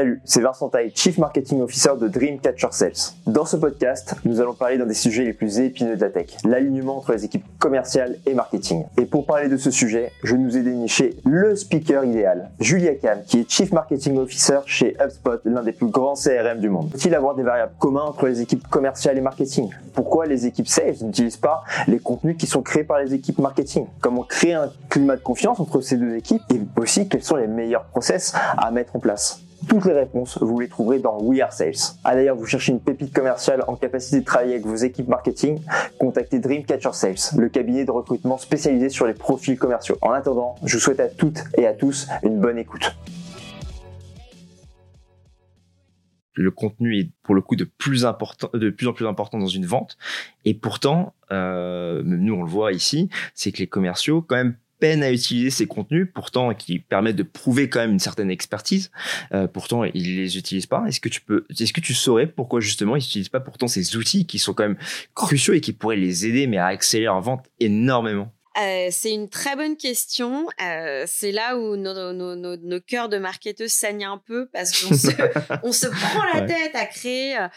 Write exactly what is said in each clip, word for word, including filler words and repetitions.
Salut, c'est Vincent Taille, Chief Marketing Officer de Dreamcatcher Sales. Dans ce podcast, nous allons parler d'un des sujets les plus épineux de la tech, l'alignement entre les équipes commerciales et marketing. Et pour parler de ce sujet, je nous ai déniché le speaker idéal, Julia Kahn, qui est Chief Marketing Officer chez HubSpot, l'un des plus grands C R M du monde. Peut-il avoir des variables communes entre les équipes commerciales et marketing? Pourquoi les équipes sales n'utilisent pas les contenus qui sont créés par les équipes marketing? Comment créer un climat de confiance entre ces deux équipes? Et aussi, quels sont les meilleurs process à mettre en place? Toutes les réponses, vous les trouverez dans WeAreSales. Ah d'ailleurs, vous cherchez une pépite commerciale en capacité de travailler avec vos équipes marketing? Contactez Dreamcatcher Sales, le cabinet de recrutement spécialisé sur les profils commerciaux. En attendant, je vous souhaite à toutes et à tous une bonne écoute. Le contenu est pour le coup de plus important, de plus en plus important dans une vente. Et pourtant, euh, nous on le voit ici, c'est que les commerciaux quand même peine à utiliser ces contenus, pourtant qui permettent de prouver quand même une certaine expertise. Euh, pourtant, ils les utilisent pas. Est-ce que tu peux, est-ce que tu saurais pourquoi justement ils n'utilisent pas pourtant ces outils qui sont quand même cruciaux et qui pourraient les aider, mais à accélérer leur vente énormément? Euh, c'est une très bonne question. Euh, c'est là où nos, nos, nos, nos cœurs de marketeurs saignent un peu parce qu'on se, on se prend la ouais. tête à créer. Euh,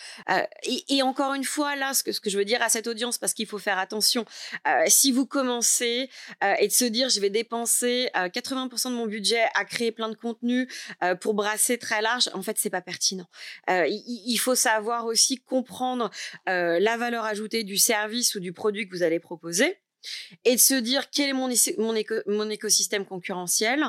et, et encore une fois, là, ce que, ce que je veux dire à cette audience, parce qu'il faut faire attention. Euh, si vous commencez euh, et de se dire, je vais dépenser euh, quatre-vingts pour cent de mon budget à créer plein de contenu euh, pour brasser très large, en fait, c'est pas pertinent. Euh, il, il faut savoir aussi comprendre euh, la valeur ajoutée du service ou du produit que vous allez proposer. Et de se dire quel est mon, éco- mon, éco- mon écosystème concurrentiel,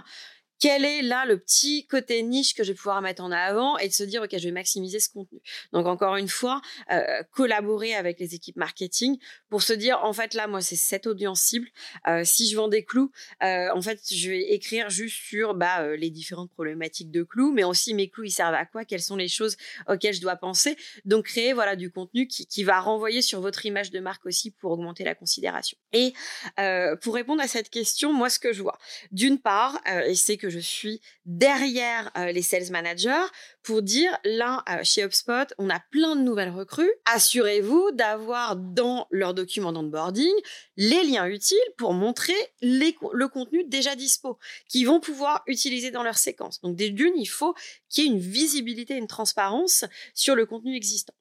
quel est là le petit côté niche que je vais pouvoir mettre en avant, et de se dire ok, je vais maximiser ce contenu. Donc encore une fois, euh, collaborer avec les équipes marketing pour se dire en fait là moi c'est cette audience cible. Euh, si je vends des clous, euh, en fait je vais écrire juste sur bah, euh, les différentes problématiques de clous, mais aussi mes clous ils servent à quoi, quelles sont les choses auxquelles je dois penser. Donc créer voilà du contenu qui, qui va renvoyer sur votre image de marque aussi pour augmenter la considération. Et euh, pour répondre à cette question, moi ce que je vois, d'une part, euh, et c'est que que je suis derrière euh, les sales managers pour dire là euh, chez HubSpot on a plein de nouvelles recrues, assurez-vous d'avoir dans leur document d'onboarding les liens utiles pour montrer les, le contenu déjà dispo qu'ils vont pouvoir utiliser dans leur séquence. Donc d'une, il faut qu'il y ait une visibilité, une transparence sur le contenu existant.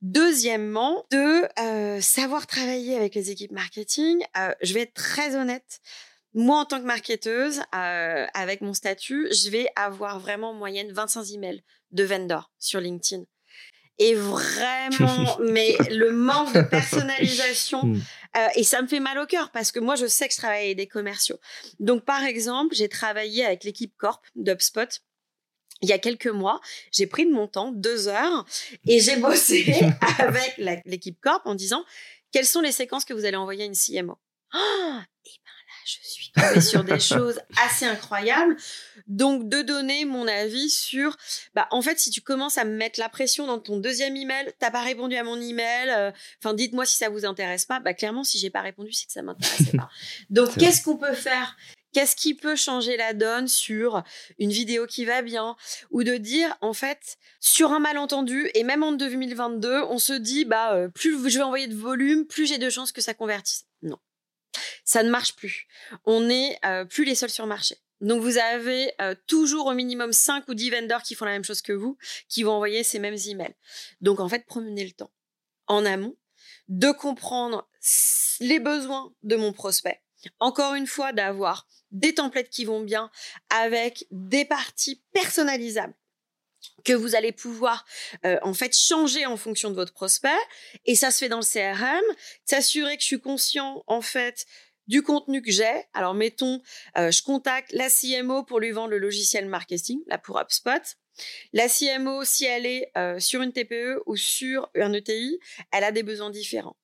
Deuxièmement, de euh, savoir travailler avec les équipes marketing. Euh, je vais être très honnête. Moi, en tant que marketeuse, euh, avec mon statut, je vais avoir vraiment en moyenne vingt-cinq emails de vendors sur LinkedIn. Et vraiment, mais le manque de personnalisation, euh, et ça me fait mal au cœur parce que moi, je sais que je travaille avec des commerciaux. Donc, par exemple, j'ai travaillé avec l'équipe Corp d'HubSpot. Il y a quelques mois, j'ai pris de mon temps, deux heures, et j'ai bossé avec la, l'équipe Corp en disant quelles sont les séquences que vous allez envoyer à une C M O. Oh, et ben, je suis tombée sur des choses assez incroyables. Donc, de donner mon avis sur... Bah, en fait, si tu commences à me mettre la pression dans ton deuxième email, t'as pas répondu à mon email, euh, enfin, dites-moi si ça vous intéresse pas. Bah, clairement, si j'ai pas répondu, c'est que ça m'intéressait pas. Donc, c'est qu'est-ce vrai. qu'on peut faire ? Qu'est-ce qui peut changer la donne sur une vidéo qui va bien ? Ou de dire, en fait, sur un malentendu, et même en deux mille vingt-deux, on se dit, bah, euh, plus je vais envoyer de volume, plus j'ai de chances que ça convertisse. Non. Ça ne marche plus. On n'est euh, plus les seuls sur le marché. Donc, vous avez euh, toujours au minimum cinq ou dix vendors qui font la même chose que vous, qui vont envoyer ces mêmes emails. Donc, en fait, promenez le temps en amont, de comprendre les besoins de mon prospect. Encore une fois, d'avoir des templates qui vont bien avec des parties personnalisables que vous allez pouvoir euh, en fait changer en fonction de votre prospect, et ça se fait dans le C R M, s'assurer que je suis conscient en fait du contenu que j'ai. Alors mettons, euh, je contacte la C M O pour lui vendre le logiciel marketing, là pour HubSpot. La C M O, si elle est euh, sur une T P E ou sur un E T I, elle a des besoins différents.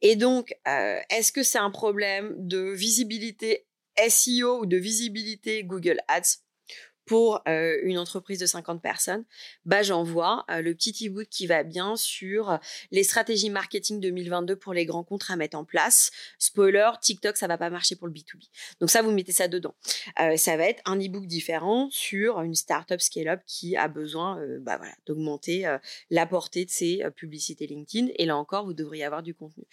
Et donc, euh, est-ce que c'est un problème de visibilité S E O ou de visibilité Google Ads ? Pour euh, une entreprise de cinquante personnes, bah, j'envoie euh, le petit e-book qui va bien sur euh, les stratégies marketing deux mille vingt-deux pour les grands contrats à mettre en place. Spoiler, TikTok, ça va pas marcher pour le B deux B. Donc ça, vous mettez ça dedans. Euh, ça va être un e-book différent sur une startup scale-up qui a besoin euh, bah, voilà, d'augmenter euh, la portée de ses euh, publicités LinkedIn. Et là encore, vous devriez avoir du contenu.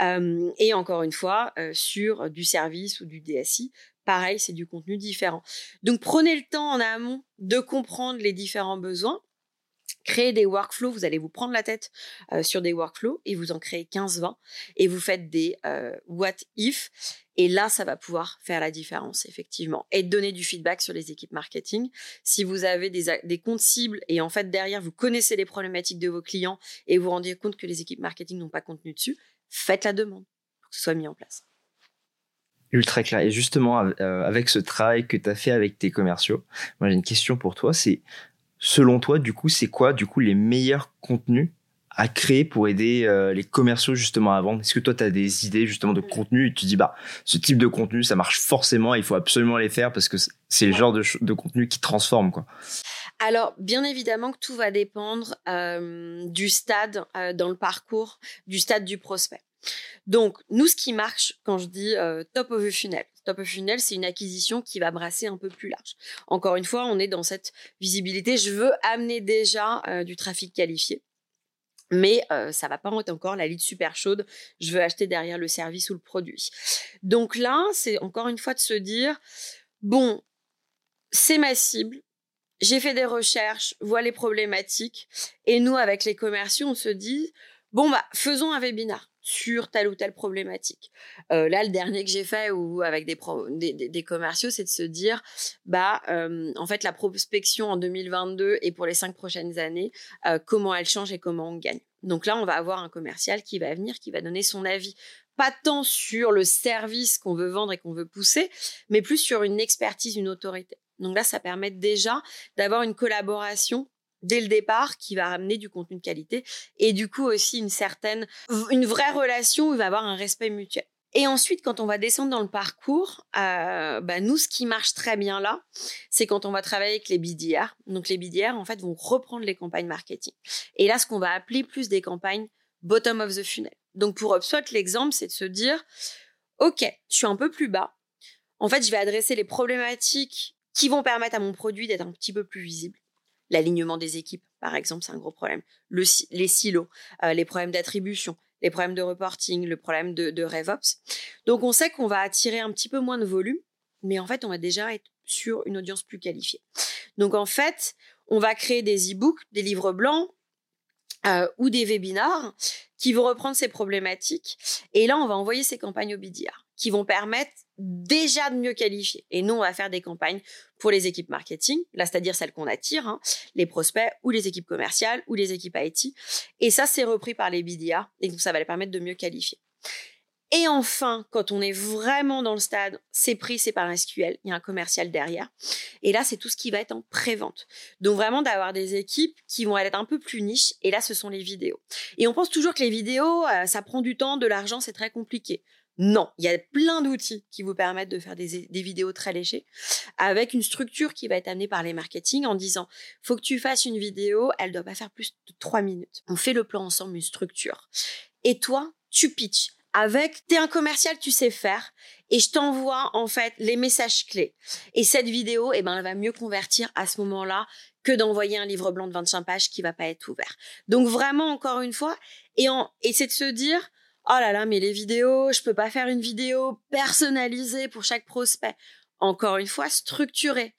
Euh, et encore une fois, euh, sur du service ou du D S I, pareil, c'est du contenu différent. Donc, prenez le temps en amont de comprendre les différents besoins. Créez des workflows, vous allez vous prendre la tête euh, sur des workflows et vous en créez quinze vingt et vous faites des euh, what if et là, ça va pouvoir faire la différence effectivement et donner du feedback sur les équipes marketing. Si vous avez des, des comptes cibles et en fait derrière, vous connaissez les problématiques de vos clients et vous vous rendez compte que les équipes marketing n'ont pas contenu dessus, faites la demande pour que ce soit mis en place. Ultra clair. Et justement, euh, avec ce travail que tu as fait avec tes commerciaux, moi j'ai une question pour toi, c'est selon toi, du coup, c'est quoi, du coup, les meilleurs contenus à créer pour aider euh, les commerciaux justement à vendre ? Est-ce que toi, tu as des idées justement de contenu et tu dis, bah, ce type de contenu, ça marche forcément, il faut absolument les faire parce que c'est le genre de, de contenu qui transforme, quoi. Alors, bien évidemment que tout va dépendre euh, du stade euh, dans le parcours, du stade du prospect. Donc, nous, ce qui marche quand je dis euh, top of the funnel, top of funnel, c'est une acquisition qui va brasser un peu plus large. Encore une fois, on est dans cette visibilité. Je veux amener déjà euh, du trafic qualifié, mais euh, ça ne va pas être encore la lead super chaude. Je veux acheter derrière le service ou le produit. Donc là, c'est encore une fois de se dire, bon, c'est ma cible. J'ai fait des recherches, vois les problématiques. Et nous, avec les commerciaux, on se dit, bon, bah, faisons un webinar sur telle ou telle problématique. Euh, là, le dernier que j'ai fait ou avec des, pro- des, des, des commerciaux, c'est de se dire, bah, euh, en fait, la prospection en deux mille vingt-deux et pour les cinq prochaines années, euh, comment elle change et comment on gagne. Donc là, on va avoir un commercial qui va venir, qui va donner son avis, pas tant sur le service qu'on veut vendre et qu'on veut pousser, mais plus sur une expertise, une autorité. Donc là, ça permet déjà d'avoir une collaboration dès le départ, qui va ramener du contenu de qualité et du coup aussi une certaine, une vraie relation où il va y avoir un respect mutuel. Et ensuite, quand on va descendre dans le parcours, euh, bah nous, ce qui marche très bien là, c'est quand on va travailler avec les B D R. Donc, les B D R, en fait, vont reprendre les campagnes marketing. Et là, ce qu'on va appeler plus des campagnes bottom of the funnel. Donc, pour HubSpot, l'exemple, c'est de se dire, OK, je suis un peu plus bas. En fait, je vais adresser les problématiques qui vont permettre à mon produit d'être un petit peu plus visible. L'alignement des équipes, par exemple, c'est un gros problème. Le, les silos, euh, les problèmes d'attribution, les problèmes de reporting, le problème de, de RevOps. Donc, on sait qu'on va attirer un petit peu moins de volume, mais en fait, on va déjà être sur une audience plus qualifiée. Donc, en fait, on va créer des e-books, des livres blancs euh, ou des webinars qui vont reprendre ces problématiques. Et là, on va envoyer ces campagnes au B D R qui vont permettre déjà de mieux qualifier. Et nous, on va faire des campagnes pour les équipes marketing, là, c'est-à-dire celles qu'on attire, hein, les prospects ou les équipes commerciales ou les équipes I T. Et ça, c'est repris par les B D A et donc ça va les permettre de mieux qualifier. Et enfin, quand on est vraiment dans le stade, c'est pris, c'est par un S Q L, il y a un commercial derrière. Et là, c'est tout ce qui va être en pré-vente. Donc vraiment d'avoir des équipes qui vont être un peu plus niche. Et là, ce sont les vidéos. Et on pense toujours que les vidéos, euh, ça prend du temps, de l'argent, c'est très compliqué. Non, il y a plein d'outils qui vous permettent de faire des, des vidéos très léchées avec une structure qui va être amenée par les marketing en disant « faut que tu fasses une vidéo, elle ne doit pas faire plus de trois minutes. » On fait le plan ensemble, une structure. Et toi, tu pitches avec « t'es un commercial, tu sais faire » et je t'envoie en fait les messages clés. Et cette vidéo, eh ben, elle va mieux convertir à ce moment-là que d'envoyer un livre blanc de vingt-cinq pages qui ne va pas être ouvert. Donc vraiment, encore une fois, et, en, et c'est de se dire… oh là là, mais les vidéos, je peux pas faire une vidéo personnalisée pour chaque prospect. Encore une fois, structurée.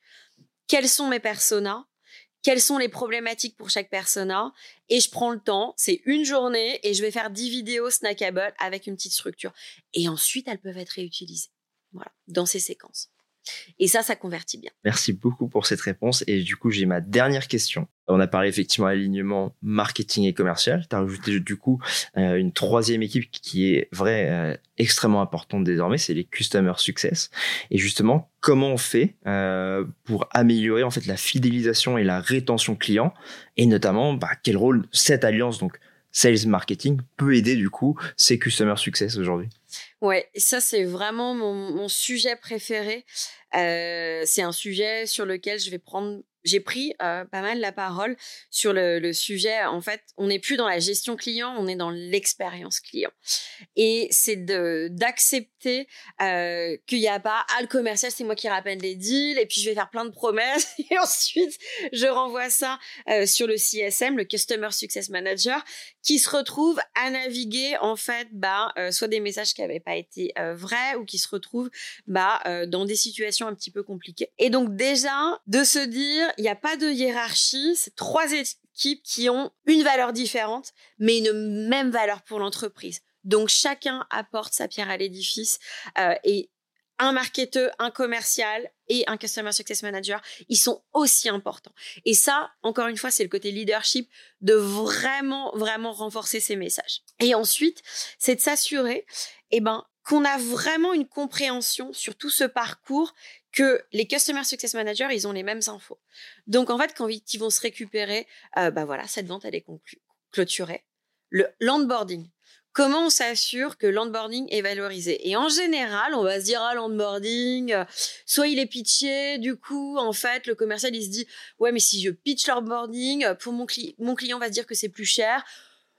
Quels sont mes personas ? Quelles sont les problématiques pour chaque persona ? Et je prends le temps, c'est une journée et je vais faire dix vidéos snackable avec une petite structure. Et ensuite, elles peuvent être réutilisées. Voilà, dans ces séquences. Et ça, ça convertit bien. Merci beaucoup pour cette réponse. Et du coup, j'ai ma dernière question. On a parlé effectivement alignement marketing et commercial. Tu as rajouté du coup euh, une troisième équipe qui est vrai euh, extrêmement importante désormais, c'est les Customer Success. Et justement, comment on fait euh, pour améliorer en fait la fidélisation et la rétention client et notamment bah, quel rôle cette alliance donc Sales Marketing peut aider du coup ces Customer Success aujourd'hui? Ouais, ça c'est vraiment mon, mon sujet préféré. Euh, c'est un sujet sur lequel je vais prendre j'ai pris euh, pas mal la parole sur le, le sujet. En fait, on n'est plus dans la gestion client, on est dans l'expérience client. Et c'est de, d'accepter euh, qu'il n'y a pas « Ah, le commercial, c'est moi qui rappelle les deals et puis je vais faire plein de promesses. » Et ensuite, je renvoie ça euh, sur le C S M, le Customer Success Manager, qui se retrouve à naviguer en fait bah, euh, soit des messages qui n'avaient pas été euh, vrais ou qui se retrouvent bah, euh, dans des situations un petit peu compliquées. Et donc déjà, de se dire il n'y a pas de hiérarchie, c'est trois équipes qui ont une valeur différente, mais une même valeur pour l'entreprise. Donc, chacun apporte sa pierre à l'édifice euh, et un marketeur, un commercial et un customer success manager, ils sont aussi importants. Et ça, encore une fois, c'est le côté leadership de vraiment, vraiment renforcer ces messages. Et ensuite, c'est de s'assurer eh ben, qu'on a vraiment une compréhension sur tout ce parcours que les Customer Success Managers, ils ont les mêmes infos. Donc, en fait, quand ils vont se récupérer, euh, bah voilà, cette vente, elle est conclue, clôturée. Le, l'onboarding. Comment on s'assure que l'onboarding est valorisé? Et en général, on va se dire, ah, l'onboarding, euh, soit il est pitché, du coup, en fait, le commercial, il se dit, ouais, mais si je pitch l'onboarding, pour mon, cli- mon client va se dire que c'est plus cher.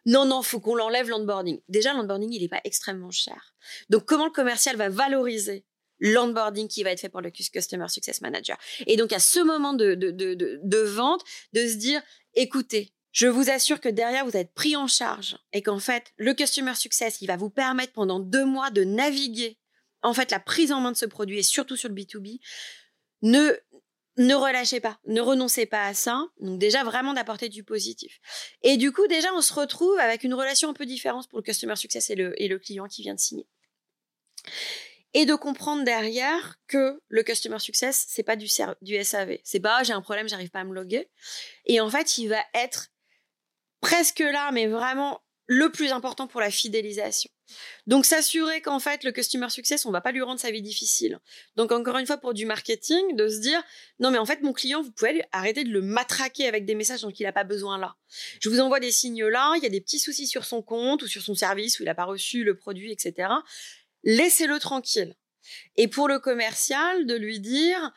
Non, non, faut qu'on l'enlève, l'onboarding. Déjà, l'onboarding, il n'est pas extrêmement cher. Donc, comment le commercial va valoriser l'onboarding qui va être fait pour le Customer Success Manager. Et donc, à ce moment de, de, de, de, de vente, de se dire, écoutez, je vous assure que derrière, vous êtes pris en charge et qu'en fait, le Customer Success, il va vous permettre pendant deux mois de naviguer, en fait, la prise en main de ce produit et surtout sur le B deux B. Ne, ne relâchez pas, ne renoncez pas à ça. Donc déjà, vraiment d'apporter du positif. Et du coup, déjà, on se retrouve avec une relation un peu différente pour le Customer Success et le, et le client qui vient de signer. Et de comprendre derrière que le Customer Success, c'est pas du, du S A V. C'est pas, j'ai un problème, j'arrive pas à me loguer. Et en fait, il va être presque là, mais vraiment le plus important pour la fidélisation. Donc, s'assurer qu'en fait, le Customer Success, on va pas lui rendre sa vie difficile. Donc, encore une fois, pour du marketing, de se dire, non, mais en fait, mon client, vous pouvez arrêter de le matraquer avec des messages dont il a pas besoin là. Je vous envoie des signaux là, il y a des petits soucis sur son compte ou sur son service où il a pas reçu le produit, et cetera. Laissez-le tranquille. Et pour le commercial, de lui dire,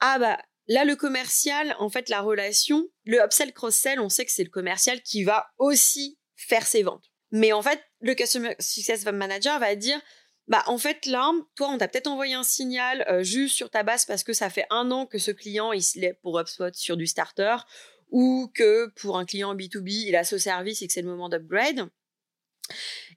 ah bah, là, le commercial, en fait, la relation, le upsell, cross-sell, on sait que c'est le commercial qui va aussi faire ses ventes. Mais en fait, le Customer Success Manager va dire, bah, en fait, là, toi, on t'a peut-être envoyé un signal euh, juste sur ta base parce que ça fait un an que ce client, il se lève pour HubSpot sur du starter ou que pour un client B deux B, il a ce service et que c'est le moment d'upgrade.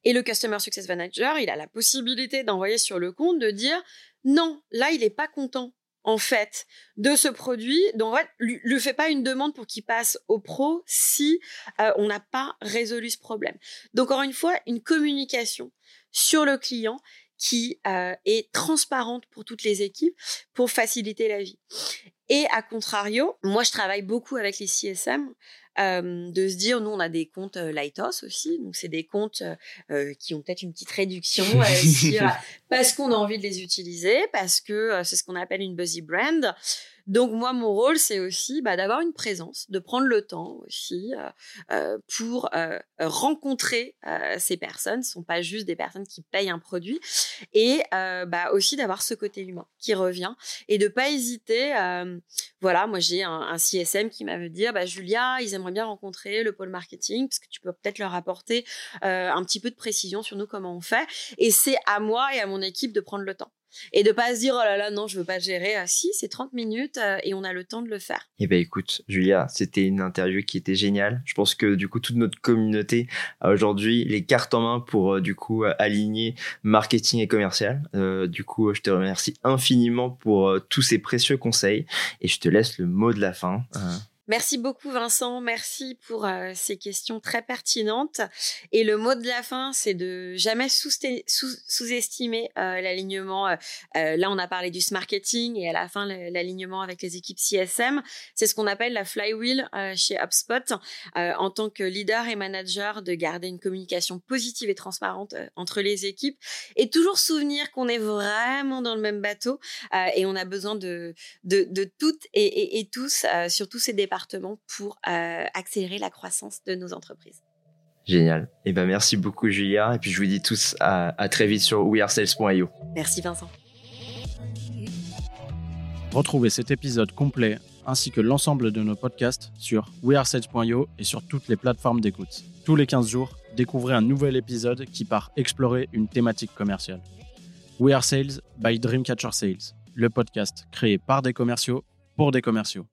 Et le Customer Success Manager, il a la possibilité d'envoyer sur le compte, de dire « Non, là, il n'est pas content, en fait, de ce produit. » Donc, en fait, lui, lui fait pas une demande pour qu'il passe au pro si euh, on n'a pas résolu ce problème. Donc, encore une fois, une communication sur le client qui euh, est transparente pour toutes les équipes pour faciliter la vie. Et à contrario, moi, je travaille beaucoup avec les C S M, Euh, de se dire, nous, on a des comptes euh, Lightos aussi, donc c'est des comptes euh, qui ont peut-être une petite réduction euh, si, euh, parce qu'on a envie de les utiliser, parce que euh, c'est ce qu'on appelle une buzzy brand. Donc, moi, mon rôle, c'est aussi bah, d'avoir une présence, de prendre le temps aussi euh, euh, pour euh, rencontrer euh, ces personnes. Ce ne sont pas juste des personnes qui payent un produit. Et euh, bah, aussi d'avoir ce côté humain qui revient et de ne pas hésiter. Euh, voilà, moi, j'ai un, un C S M qui m'a dit bah, « Julia, ils aimeraient bien rencontrer le pôle marketing parce que tu peux peut-être leur apporter euh, un petit peu de précision sur nous, comment on fait. » Et c'est à moi et à mon équipe de prendre le temps. Et de pas se dire, oh là là, non, je veux pas gérer. Ah, si, c'est trente minutes euh, et on a le temps de le faire. Eh ben, écoute, Julia, c'était une interview qui était géniale. Je pense que, du coup, toute notre communauté a aujourd'hui les cartes en main pour, euh, du coup, aligner marketing et commercial. Euh, du coup, je te remercie infiniment pour euh, tous ces précieux conseils et je te laisse le mot de la fin. Euh... Merci beaucoup, Vincent. Merci pour euh, ces questions très pertinentes. Et le mot de la fin, c'est de jamais sous-té- sous- sous-estimer euh, l'alignement. Euh, euh, là, on a parlé du smarketing et à la fin, le, l'alignement avec les équipes C S M. C'est ce qu'on appelle la flywheel euh, chez HubSpot. Euh, en tant que leader et manager, de garder une communication positive et transparente euh, entre les équipes et toujours souvenir qu'on est vraiment dans le même bateau euh, et on a besoin de, de, de toutes et, et, et tous, euh, surtout ces départs pour euh, accélérer la croissance de nos entreprises. Génial. Eh ben, merci beaucoup, Julia. Et puis, je vous dis tous à, à très vite sur we are sales dot i o. Merci, Vincent. Retrouvez cet épisode complet ainsi que l'ensemble de nos podcasts sur We Are Sales point I O et sur toutes les plateformes d'écoute. Tous les quinze jours, découvrez un nouvel épisode qui part explorer une thématique commerciale. We Are Sales by Dreamcatcher Sales, le podcast créé par des commerciaux pour des commerciaux.